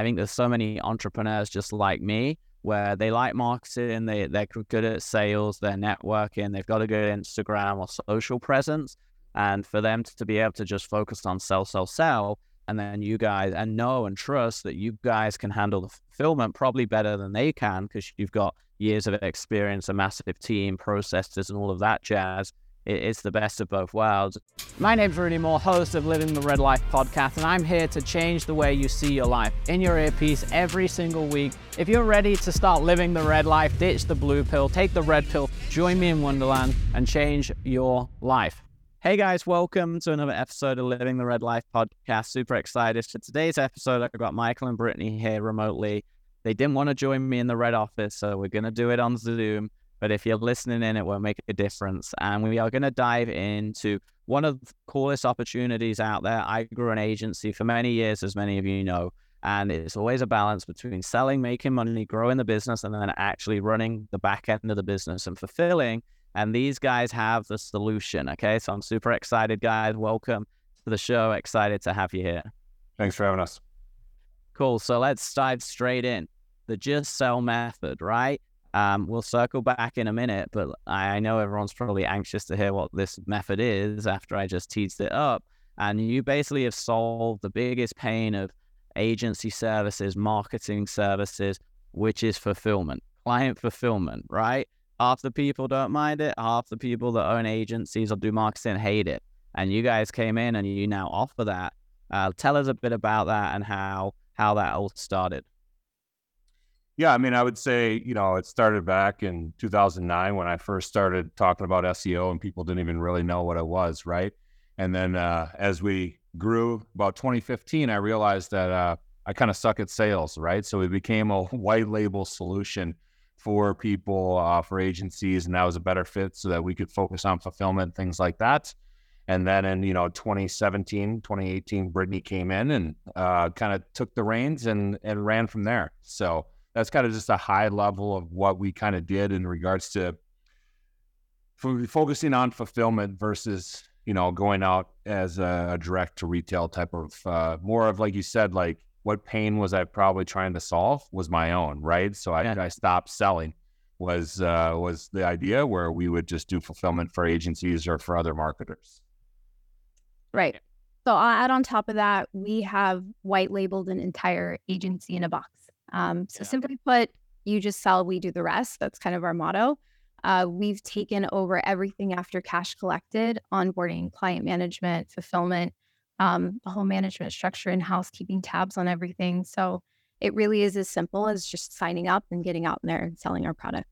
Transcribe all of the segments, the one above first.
I think there's so many entrepreneurs just like me where they like marketing, they're good at sales, they're networking, they've got a good Instagram or social presence. And for them to be able to just focus on sell, sell, sell, and then you guys, and know and trust that you guys can handle the fulfillment probably better than they can because you've got years of experience, a massive team, processes, and all of that jazz. It's the best of both worlds. My name's Rudy Moore, host of Living the Red Life podcast, and I'm here to change the way you see your life in your earpiece every single week. If you're ready to start living the red life, ditch the blue pill, take the red pill, join me in Wonderland and change your life. Hey guys, welcome to another episode of Living the Red Life podcast. Super excited for today's episode. I've got Michael and Brittany here remotely. They didn't want to join me in the red office, so we're going to do it on Zoom. But if you're listening in, it will make a difference. And we are going to dive into one of the coolest opportunities out there. I grew an agency for many years, as many of you know, and it's always a balance between selling, making money, growing the business, and then actually running the back end of the business and fulfilling. And these guys have the solution, okay? So I'm super excited, guys. Welcome to the show. Excited to have you here. Thanks for having us. Cool. So let's dive straight in. The Just Sell Method, right? We'll circle back in a minute, but I know everyone's probably anxious to hear what this method is after I just teased it up. And you basically have solved the biggest pain of agency services, marketing services, which is fulfillment, client fulfillment, right? Half the people don't mind it. Half the people that own agencies or do marketing hate it. And you guys came in and you now offer that. Tell us a bit about that and how that all started. Yeah, I mean, I would say, you know, it started back in 2009 when I first started talking about SEO and people didn't even really know what it was, right? And then as we grew, about 2015, I realized that I kind of suck at sales, right? So it became a white label solution for people, for agencies, and that was a better fit so that we could focus on fulfillment, things like that. And then in, you know, 2017, 2018, Brittany came in and kind of took the reins and ran from there. So that's kind of just a high level of what we kind of did in regards to focusing on fulfillment versus, you know, going out as a direct to retail type of more of, like you said, like what pain was I probably trying to solve was my own, right? So I stopped selling was the idea where we would just do fulfillment for agencies or for other marketers. Right. So I'll add on top of that, we have white labeled an entire agency in a box. Simply put, you just sell, we do the rest. That's kind of our motto. We've taken over everything after cash collected, onboarding, client management, fulfillment, the whole management structure in-house, keeping tabs on everything. So it really is as simple as just signing up and getting out there and selling our products.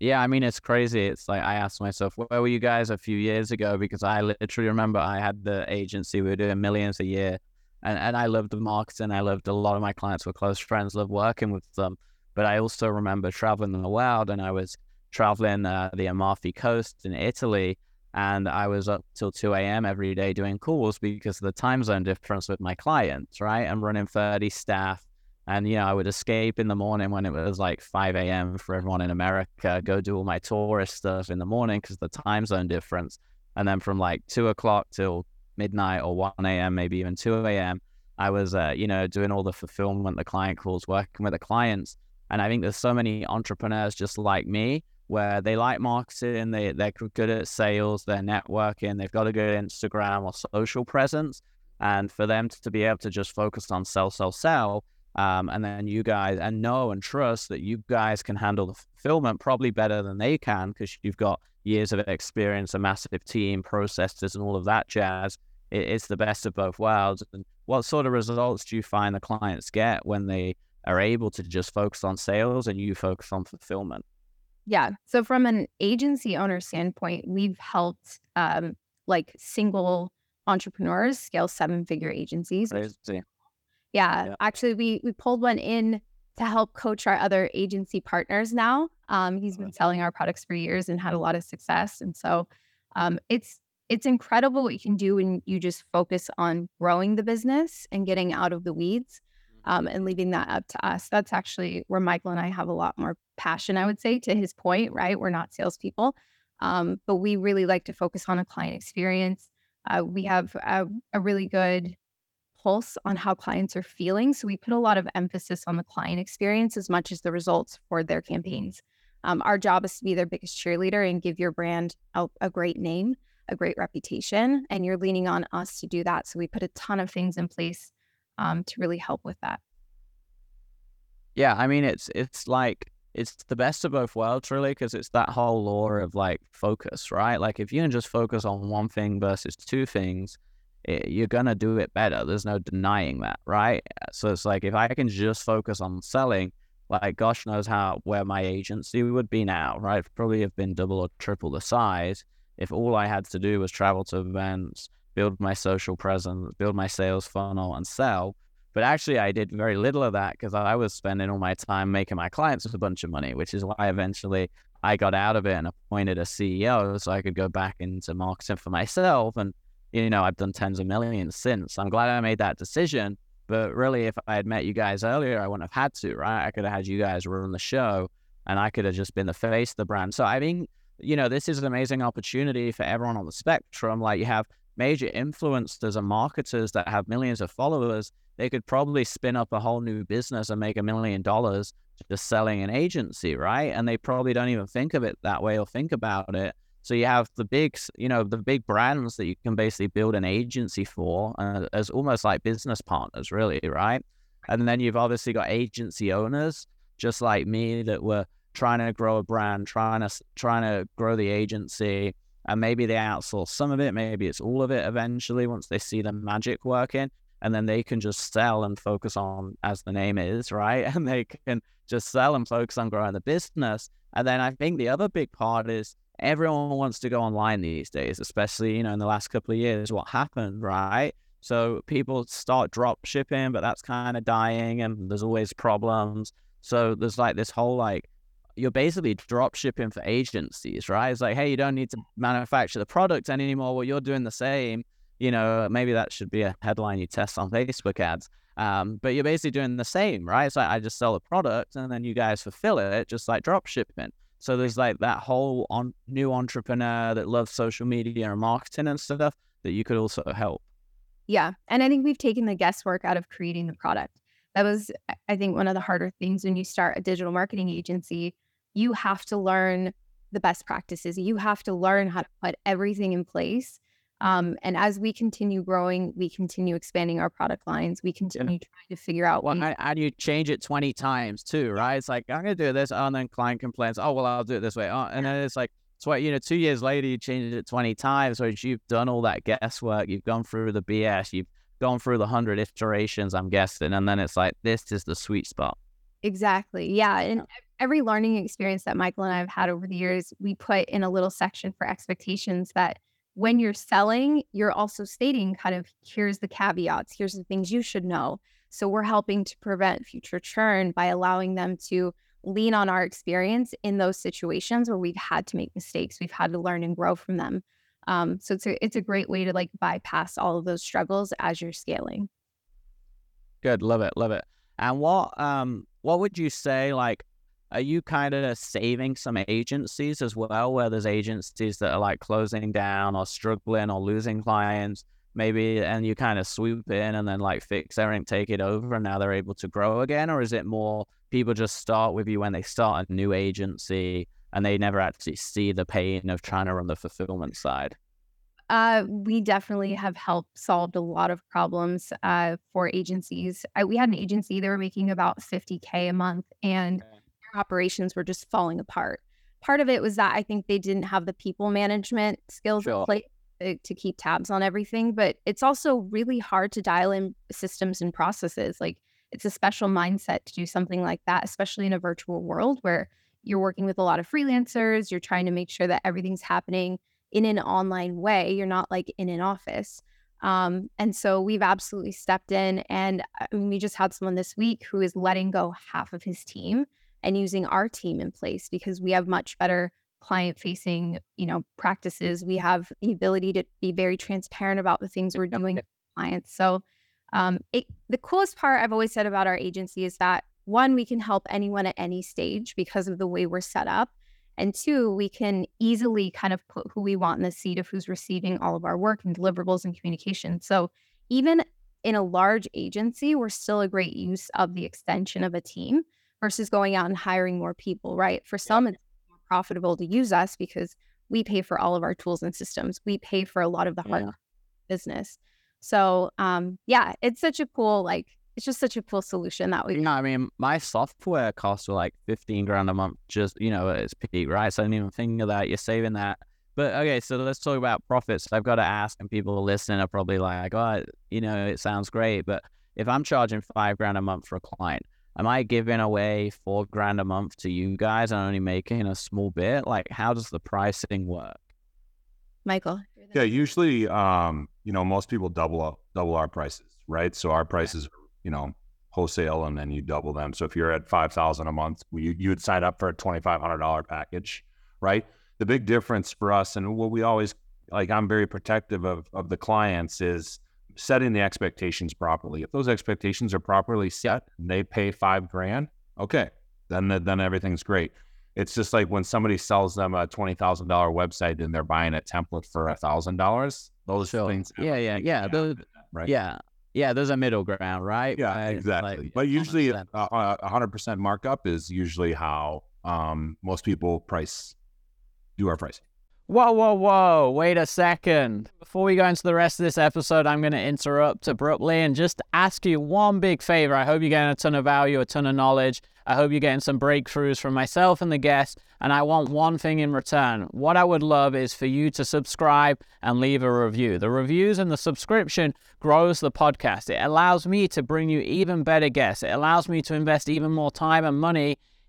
Yeah, I mean, it's crazy. It's like I asked myself, where were you guys a few years ago? Because I literally remember I had the agency, we were doing millions a year. And I loved the marketing. I loved a lot of my clients were close friends, loved working with them. But I also remember traveling the world, and I was traveling the Amalfi Coast in Italy. And I was up till 2 a.m. every day doing calls because of the time zone difference with my clients, right? I'm running 30 staff. And, you know, I would escape in the morning when it was like 5 a.m. for everyone in America, go do all my tourist stuff in the morning because of the time zone difference. And then from like 2 o'clock till midnight or 1 a.m., maybe even 2 a.m., I was, you know, doing all the fulfillment, the client calls, working with the clients. And I think there's so many entrepreneurs just like me where they like marketing, they're good at sales, they're networking, they've got a good Instagram or social presence. And for them to be able to just focus on sell, sell, sell, and then you guys, and know and trust that you guys can handle the fulfillment probably better than they can because you've got years of experience, a massive team, processes, and all of that jazz. It's the best of both worlds. And what sort of results do you find the clients get when they are able to just focus on sales and you focus on fulfillment? Yeah. So from an agency owner standpoint, we've helped like single entrepreneurs scale 7-figure agencies. Crazy. Yeah. Actually, we pulled one in to help coach our other agency partners now. He's been selling our products for years and had a lot of success. And so it's incredible what you can do when you just focus on growing the business and getting out of the weeds and leaving that up to us. That's actually where Michael and I have a lot more passion, I would say, to his point, right? We're not salespeople, but we really like to focus on a client experience. We have a really good pulse on how clients are feeling. So we put a lot of emphasis on the client experience as much as the results for their campaigns. Our job is to be their biggest cheerleader and give your brand a great name, a great reputation, and you're leaning on us to do that. So we put a ton of things in place to really help with that. Yeah, I mean, it's like, it's the best of both worlds, really, because it's that whole law of like focus, right? Like if you can just focus on one thing versus two things, you're going to do it better. There's no denying that, right? So it's like, if I can just focus on selling, like gosh knows where my agency would be now, right? Probably have been double or triple the size if all I had to do was travel to events, build my social presence, build my sales funnel and sell. But actually I did very little of that because I was spending all my time making my clients a bunch of money, which is why eventually I got out of it and appointed a CEO so I could go back into marketing for myself. And, you know, I've done tens of millions since. I'm glad I made that decision. But really, if I had met you guys earlier, I wouldn't have had to, right? I could have had you guys run the show and I could have just been the face of the brand. So, I mean, you know, this is an amazing opportunity for everyone on the spectrum. Like, you have major influencers and marketers that have millions of followers. They could probably spin up a whole new business and make $1 million just selling an agency, right? And they probably don't even think of it that way or think about it. So you have the big, you know, the big brands that you can basically build an agency for as almost like business partners, really, right? And then you've obviously got agency owners, just like me, that were trying to grow a brand, trying to grow the agency, and maybe they outsource some of it, maybe it's all of it eventually once they see the magic working, and then they can just sell and focus on, as the name is, right? And they can just sell and focus on growing the business. And then I think the other big part is, everyone wants to go online these days, especially, you know, in the last couple of years, what happened, right? So people start drop shipping, but that's kind of dying and there's always problems. So there's like this whole, like, you're basically drop shipping for agencies, right? It's like, hey, you don't need to manufacture the product anymore. Well, you're doing the same, you know, maybe that should be a headline you test on Facebook ads. But you're basically doing the same, right? It's like, I just sell the product and then you guys fulfill it, just like drop shipping. So there's like that whole new entrepreneur that loves social media and marketing and stuff that you could also help. Yeah. And I think we've taken the guesswork out of creating the product. That was, I think, one of the harder things when you start a digital marketing agency. You have to learn the best practices. You have to learn how to put everything in place. And as we continue growing, we continue expanding our product lines. We continue trying to figure out what. And you change it 20 times too, right? It's like, I'm going to do this. Oh, and then client complains. Oh, well, I'll do it this way. Oh, and then it's like, so, you know, 2 years later, you changed it 20 times. So you've done all that guesswork. You've gone through the BS. You've gone through 100 iterations, I'm guessing. And then it's like, this is the sweet spot. Exactly. Yeah. And every learning experience that Michael and I have had over the years, we put in a little section for expectations that, when you're selling, you're also stating kind of, here's the caveats, here's the things you should know. So we're helping to prevent future churn by allowing them to lean on our experience in those situations where we've had to make mistakes, we've had to learn and grow from them. So it's a great way to like bypass all of those struggles as you're scaling. Good, love it, love it. And what would you say, like, are you kind of saving some agencies as well, where there's agencies that are like closing down or struggling or losing clients maybe, and you kind of swoop in and then like fix everything, take it over, and now they're able to grow again? Or is it more people just start with you when they start a new agency and they never actually see the pain of trying to run the fulfillment side? We definitely have helped solved a lot of problems for agencies. We had an agency, they were making about $50K a month, and operations were just falling apart. Part of it was that I think they didn't have the people management skills in place to keep tabs on everything, but it's also really hard to dial in systems and processes. Like, it's a special mindset to do something like that, especially in a virtual world where you're working with a lot of freelancers, you're trying to make sure that everything's happening in an online way. You're not like in an office. And so we've absolutely stepped in, and I mean, we just had someone this week who is letting go half of his team and using our team in place because we have much better client-facing, you know, practices. We have the ability to be very transparent about the things we're doing with clients. So the coolest part I've always said about our agency is that, one, we can help anyone at any stage because of the way we're set up. And two, we can easily kind of put who we want in the seat of who's receiving all of our work and deliverables and communication. So even in a large agency were still a great use of the extension of a team versus going out and hiring more people, right? For some, it's more profitable to use us because we pay for all of our tools and systems. We pay for a lot of the hard business. So it's such a cool, it's just such a cool solution that we. I mean, my software costs were like $15,000 a month, just, it's peak, right? So I didn't even think of that. You're saving that. But okay, so let's talk about profits. I've got to ask, and people listening are probably like, oh, it sounds great, but if I'm charging $5,000 a month for a client, am I giving away $4,000 a month to you guys and only making a small bit? Like, how does the pricing work? Michael. Yeah, usually, most people double our prices, right? So our prices are, wholesale, and then you double them. So if you're at $5,000 a month, you would sign up for a $2,500 package, right? The big difference for us, and what we always I'm very protective of the clients, is setting the expectations properly. If those expectations are properly set and they pay $5,000, okay, then everything's great. It's just like when somebody sells them a $20,000 website and they're buying a template for $1,000, those things. Yeah. Those, right. Yeah. There's a middle ground, right? Yeah, exactly. But usually 100% markup is usually how most people do our pricing. Whoa, wait a second. Before we go into the rest of this episode, I'm going to interrupt abruptly and just ask you one big favor. I hope you're getting a ton of value, a ton of knowledge. I hope you're getting some breakthroughs from myself and the guests, and I want one thing in return. What I would love is for you to subscribe and leave a review. The reviews and the subscription grows the podcast. It allows me to bring you even better guests. It allows me to invest even more time and money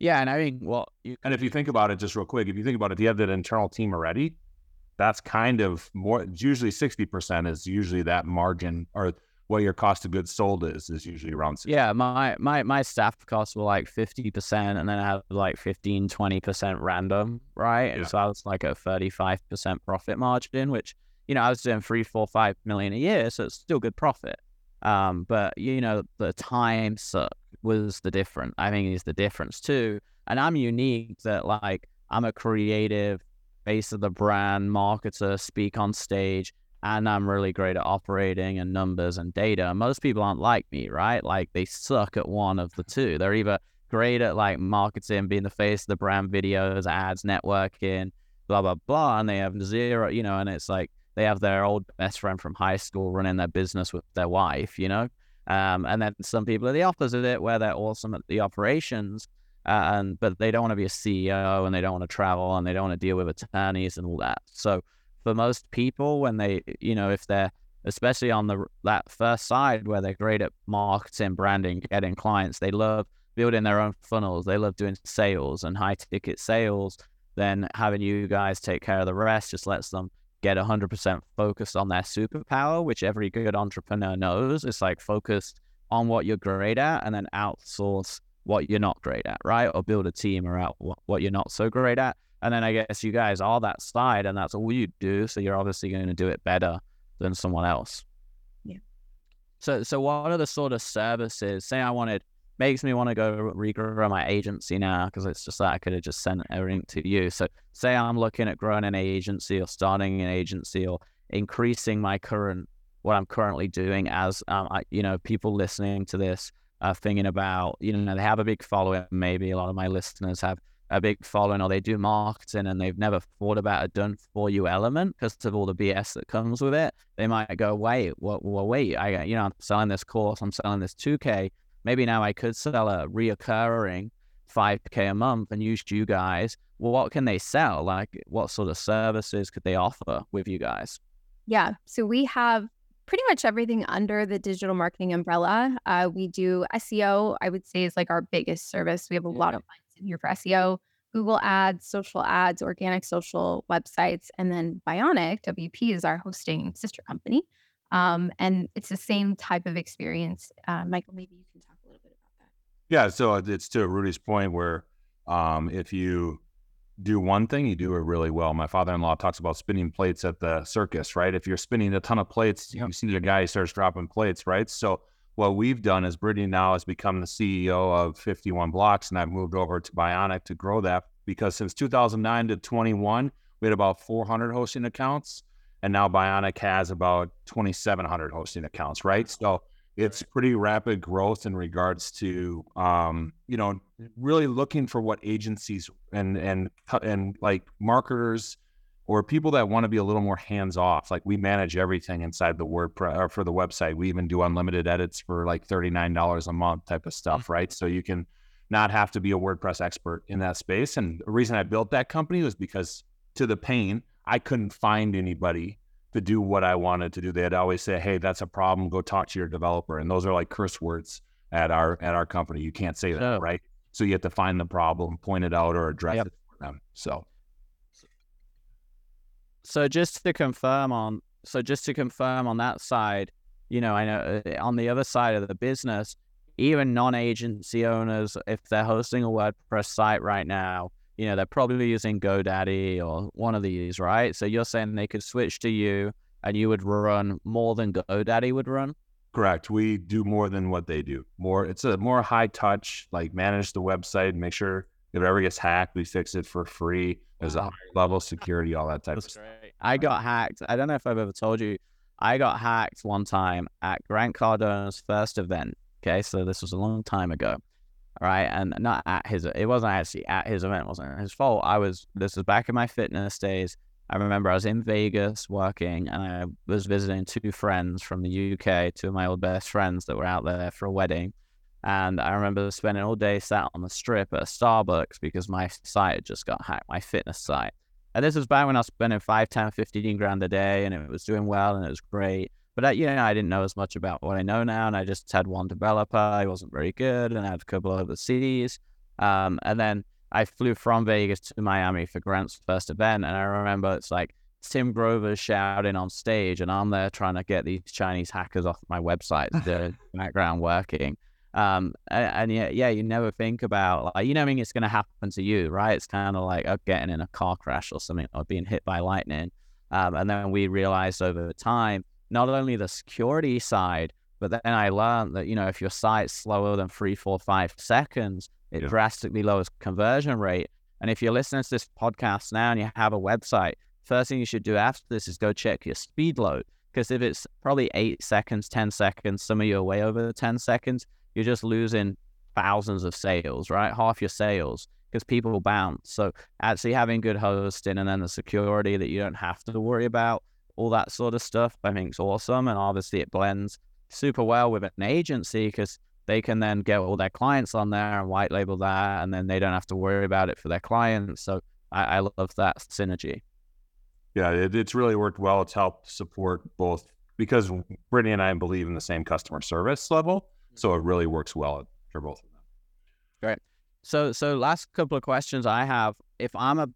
Yeah, and I mean, and if you think about it just real quick, you have that internal team already. That's kind of more, usually 60% is usually that margin, or what your cost of goods sold is usually around 60%. Yeah, my staff costs were like 50%, and then I had 15-20% random, right? Yeah. And so I was a 35% profit margin, which, I was doing $3-5 million a year, so it's still good profit. But the time sucked. I think is the difference too. And I'm unique that I'm a creative, face of the brand, marketer, speak on stage, and I'm really great at operating and numbers and data. Most people aren't like me, right? They suck at one of the two. They're either great at marketing, being the face of the brand, videos, ads, networking, blah, blah, blah. And they have zero, and it's they have their old best friend from high school running their business with their wife, and then some people are the opposite of it, where they're awesome at the operations, but they don't want to be a CEO, and they don't want to travel, and they don't want to deal with attorneys and all that. So for most people, when they, if they're, especially on that first side where they're great at marketing, branding, getting clients, they love building their own funnels, they love doing sales and high ticket sales, then having you guys take care of the rest just lets them get 100% focused on their superpower, which every good entrepreneur knows. It's focused on what you're great at and then outsource what you're not great at, right? Or build a team around what you're not so great at. And then I guess you guys are that side, and that's all you do. So you're obviously going to do it better than someone else. Yeah. So what are the sort of services, say makes me want to go regrow my agency now, because it's just I could have just sent everything to you. So say I'm looking at growing an agency or starting an agency or increasing my what I'm currently doing as, people listening to this are thinking about, they have a big following. Maybe a lot of my listeners have a big following, or they do marketing and they've never thought about a done for you element because of all the BS that comes with it. They might go, wait, I'm selling this course, I'm selling this $2,000. maybe now I could sell a reoccurring $5K a month and use you guys. Well, what can they sell? Like, what sort of services could they offer with you guys? Yeah. So we have pretty much everything under the digital marketing umbrella. We do SEO, I would say, is like our biggest service. We have a lot of clients in here for SEO, Google ads, social ads, organic social websites, and then Bionic WP is our hosting sister company. And it's the same type of experience. Michael, maybe you can talk a little bit about that. Yeah. So it's to Rudy's point where, if you do one thing, you do it really well. My father-in-law talks about spinning plates at the circus, right? If you're spinning a ton of plates, you see the guy who starts dropping plates, right? So what we've done is Brittany now has become the CEO of 51 Blocks, and I've moved over to Bionic to grow that, because since 2009 to 21, we had about 400 hosting accounts, and now Bionic has about 2,700 hosting accounts, right? So it's pretty rapid growth in regards to, really looking for what agencies and like marketers or people that want to be a little more hands-off. Like, we manage everything inside the WordPress or for the website. We even do unlimited edits for like $39 a month type of stuff, right? So you can not have to be a WordPress expert in that space. And the reason I built that company was because, to the pain, I couldn't find anybody to do what I wanted to do. They'd always say, hey, that's a problem, go talk to your developer. And those are like curse words at our company. You can't say that, right? So you have to find the problem, point it out, or address it for them. So just to confirm on that side, I know on the other side of the business, even non-agency owners, if they're hosting a WordPress site right now, they're probably using GoDaddy or one of these, right? So you're saying they could switch to you and you would run more than GoDaddy would run? Correct. We do more than what they do. It's a more high touch, like manage the website, make sure if it ever gets hacked, we fix it for free. There's a high level of security, all that type of stuff. I got hacked. I don't know if I've ever told you. I got hacked one time at Grant Cardone's first event. Okay, so this was a long time ago. Right, and it wasn't actually at his event, it wasn't his fault. This was back in my fitness days. I remember I was in Vegas working, and I was visiting two friends from the UK, two of my old best friends that were out there for a wedding. And I remember spending all day sat on the strip at a Starbucks because my site had just got hacked, my fitness site. And this was back when I was spending 5, 10, 15 grand a day, and it was doing well, and it was great. But I didn't know as much about what I know now, and I just had one developer. I wasn't very good, and I had a couple overseas. And then I flew from Vegas to Miami for Grant's first event, and I remember it's like Tim Grover shouting on stage, and I'm there trying to get these Chinese hackers off my website, the background working. You never think about, it's going to happen to you, right? It's kind of like getting in a car crash or something, or being hit by lightning. And then we realized over time, not only the security side, but then I learned that, if your site's slower than 3, 4, 5 seconds, it drastically lowers conversion rate. And if you're listening to this podcast now and you have a website, first thing you should do after this is go check your speed load. Because if it's probably 8 seconds, 10 seconds, some of you are way over the 10 seconds, you're just losing thousands of sales, right? Half your sales, because people bounce. So actually having good hosting and then the security that you don't have to worry about, all that sort of stuff, I think is awesome. And obviously it blends super well with an agency because they can then get all their clients on there and white label that, and then they don't have to worry about it for their clients. So I love that synergy. Yeah, it's really worked well. It's helped support both, because Brittany and I believe in the same customer service level. So it really works well for both of them. Great. So last couple of questions I have. If I'm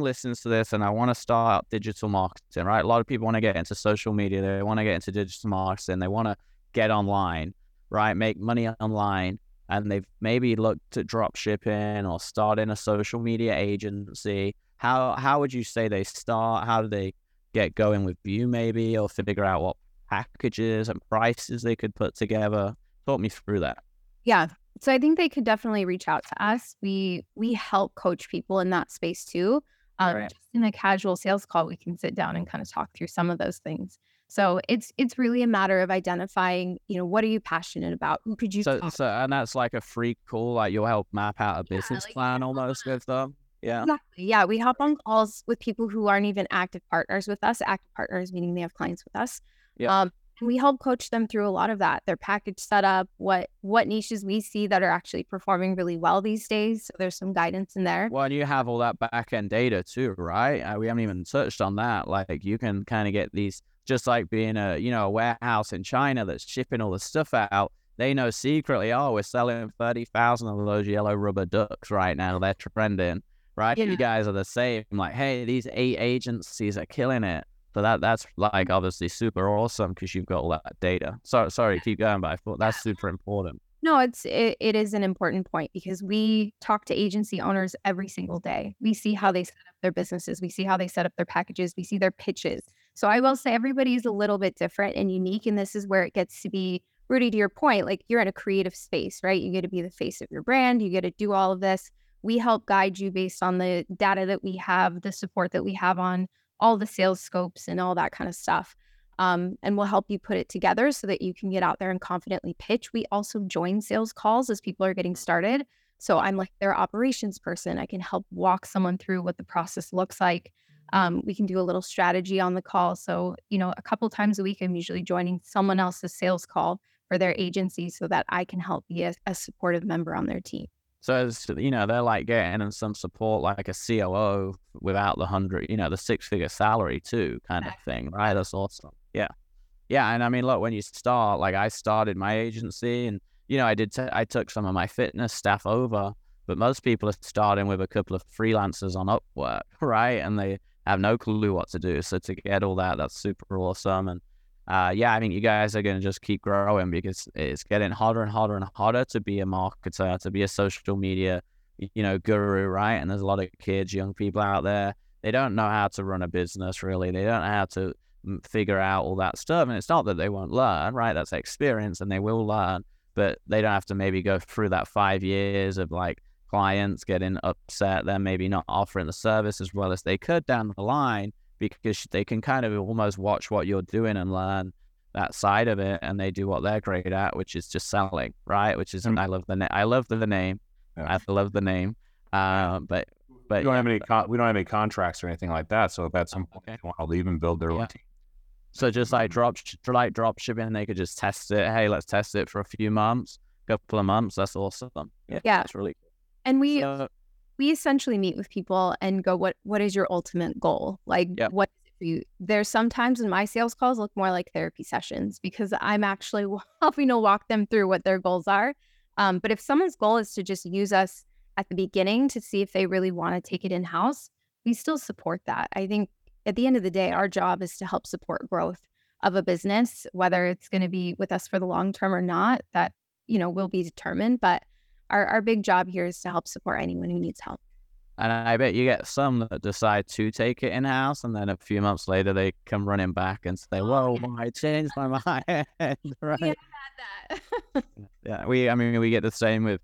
listening to this and I want to start digital marketing, right? A lot of people want to get into social media. They want to get into digital marketing. They want to get online, right? Make money online. And they've maybe looked at drop shipping or starting a social media agency. How would you say they start? How do they get going with you maybe, or figure out what packages and prices they could put together? Talk me through that. Yeah. So I think they could definitely reach out to us. We help coach people in that space too. Right. Just in a casual sales call, we can sit down and kind of talk through some of those things. So it's really a matter of identifying, what are you passionate about? Who could you talk to? And that's like a free call, like you'll help map out a business plan almost with them. Yeah. Exactly. Yeah. We hop on calls with people who aren't even active partners with us, active partners meaning they have clients with us. Yeah. And we help coach them through a lot of that, their package setup, what niches we see that are actually performing really well these days. So there's some guidance in there. Well, and you have all that back-end data too, right? We haven't even touched on that. Like, you can kind of get these, just like being a warehouse in China that's shipping all the stuff out. They know secretly, oh, we're selling 30,000 of those yellow rubber ducks right now. They're trending, right? Yeah. You guys are the same. I'm like, hey, these 8 agencies are killing it. So that's like obviously super awesome because you've got all that data. Sorry, keep going, but I thought that's super important. No, it is an important point because we talk to agency owners every single day. We see how they set up their businesses. We see how they set up their packages. We see their pitches. So I will say everybody's a little bit different and unique. And this is where it gets to be, Rudy, to your point, like you're in a creative space, right? You get to be the face of your brand. You get to do all of this. We help guide you based on the data that we have, the support that we have on all the sales scopes and all that kind of stuff. And we'll help you put it together so that you can get out there and confidently pitch. We also join sales calls as people are getting started. So I'm like their operations person. I can help walk someone through what the process looks like. We can do a little strategy on the call. So, a couple times a week, I'm usually joining someone else's sales call for their agency so that I can help be a supportive member on their team. So, they're like getting some support, like a COO without the 100, the 6-figure salary too, kind of thing, right? That's awesome. Yeah. Yeah. And I mean, look, when you start, like I started my agency and, I took some of my fitness staff over, but most people are starting with a couple of freelancers on Upwork, right? And they have no clue what to do. So to get all that, that's super awesome. And I mean, you guys are going to just keep growing because it's getting harder and harder and harder to be a marketer, to be a social media, guru, right? And there's a lot of kids, young people out there. They don't know how to run a business, really. They don't know how to figure out all that stuff. And it's not that they won't learn, right? That's experience and they will learn, but they don't have to maybe go through that 5 years of like clients getting upset. They're maybe not offering the service as well as they could down the line, because they can kind of almost watch what you're doing and learn that side of it, and they do what they're great at, which is just selling, right? Which is, I love the name. I love the name. Yeah. I love the name. But we don't have any contracts or anything like that. So if at some point they want to leave and build their own team. So just like drop shipping, they could just test it. Hey, let's test it for a couple of months. That's awesome. Yeah. That's really cool. And we essentially meet with people and go, what is your ultimate goal? Like, what is it for you? There's sometimes in my sales calls look more like therapy sessions because I'm actually helping to walk them through what their goals are. But if someone's goal is to just use us at the beginning to see if they really want to take it in-house, we still support that. I think at the end of the day, our job is to help support growth of a business, whether it's going to be with us for the long term or not, that, will be determined. But Our big job here is to help support anyone who needs help. And I bet you get some that decide to take it in-house, and then a few months later, they come running back and say, whoa, I changed my mind, right? We had that. We get the same with,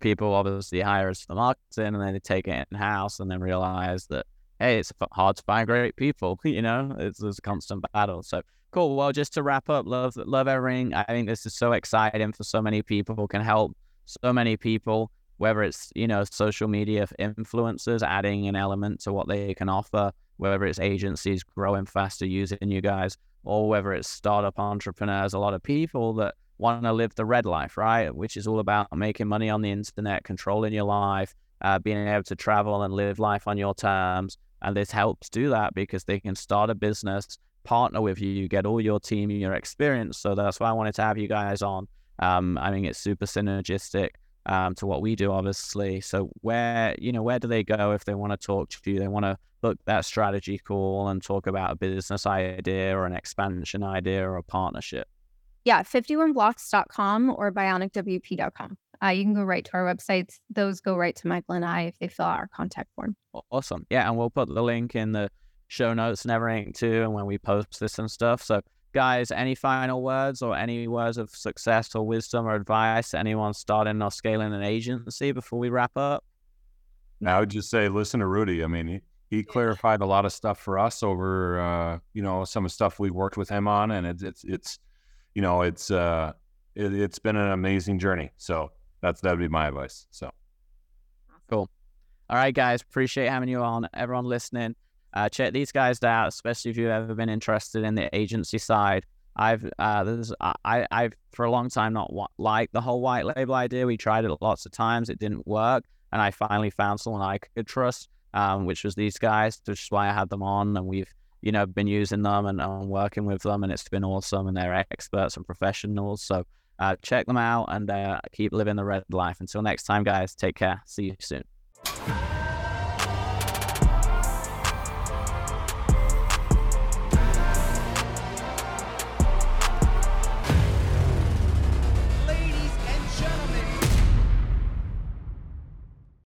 people obviously hire us for marketing, and then they take it in-house and then realize that, hey, it's hard to find great people, it's a constant battle. So cool. Well, just to wrap up, love everything. I think this is so exciting for so many people who can help so many people, whether it's, social media influencers adding an element to what they can offer, whether it's agencies growing faster using you guys, or whether it's startup entrepreneurs, a lot of people that want to live the red life, right? Which is all about making money on the internet, controlling your life, being able to travel and live life on your terms. And this helps do that because they can start a business, partner with you, you get all your team and your experience. So that's why I wanted to have you guys on. I mean, it's super synergistic to what we do, obviously. So where do they go if they want to talk to you? They want to book that strategy call and talk about a business idea or an expansion idea or a partnership. Yeah, 51blocks.com or bionicwp.com. You can go right to our websites. Those go right to Michael and I if they fill out our contact form. Awesome. Yeah, and we'll put the link in the show notes and everything too, and when we post this and stuff. So guys, any final words or any words of success or wisdom or advice to anyone starting or scaling an agency before we wrap up? I would just say, listen to Rudy. I mean, he clarified a lot of stuff for us over, some of the stuff we worked with him on. And it's been an amazing journey. So that'd be my advice. So cool. All right, guys. Appreciate having you on. Everyone listening. Check these guys out, especially if you've ever been interested in the agency side. I've for a long time not liked the whole white label idea. We tried it lots of times. It didn't work. And I finally found someone I could trust, which was these guys, which is why I had them on. And we've, you know, been using them and working with them, and it's been awesome. And they're experts and professionals. So check them out and keep living the red life. Until next time, guys, take care. See you soon.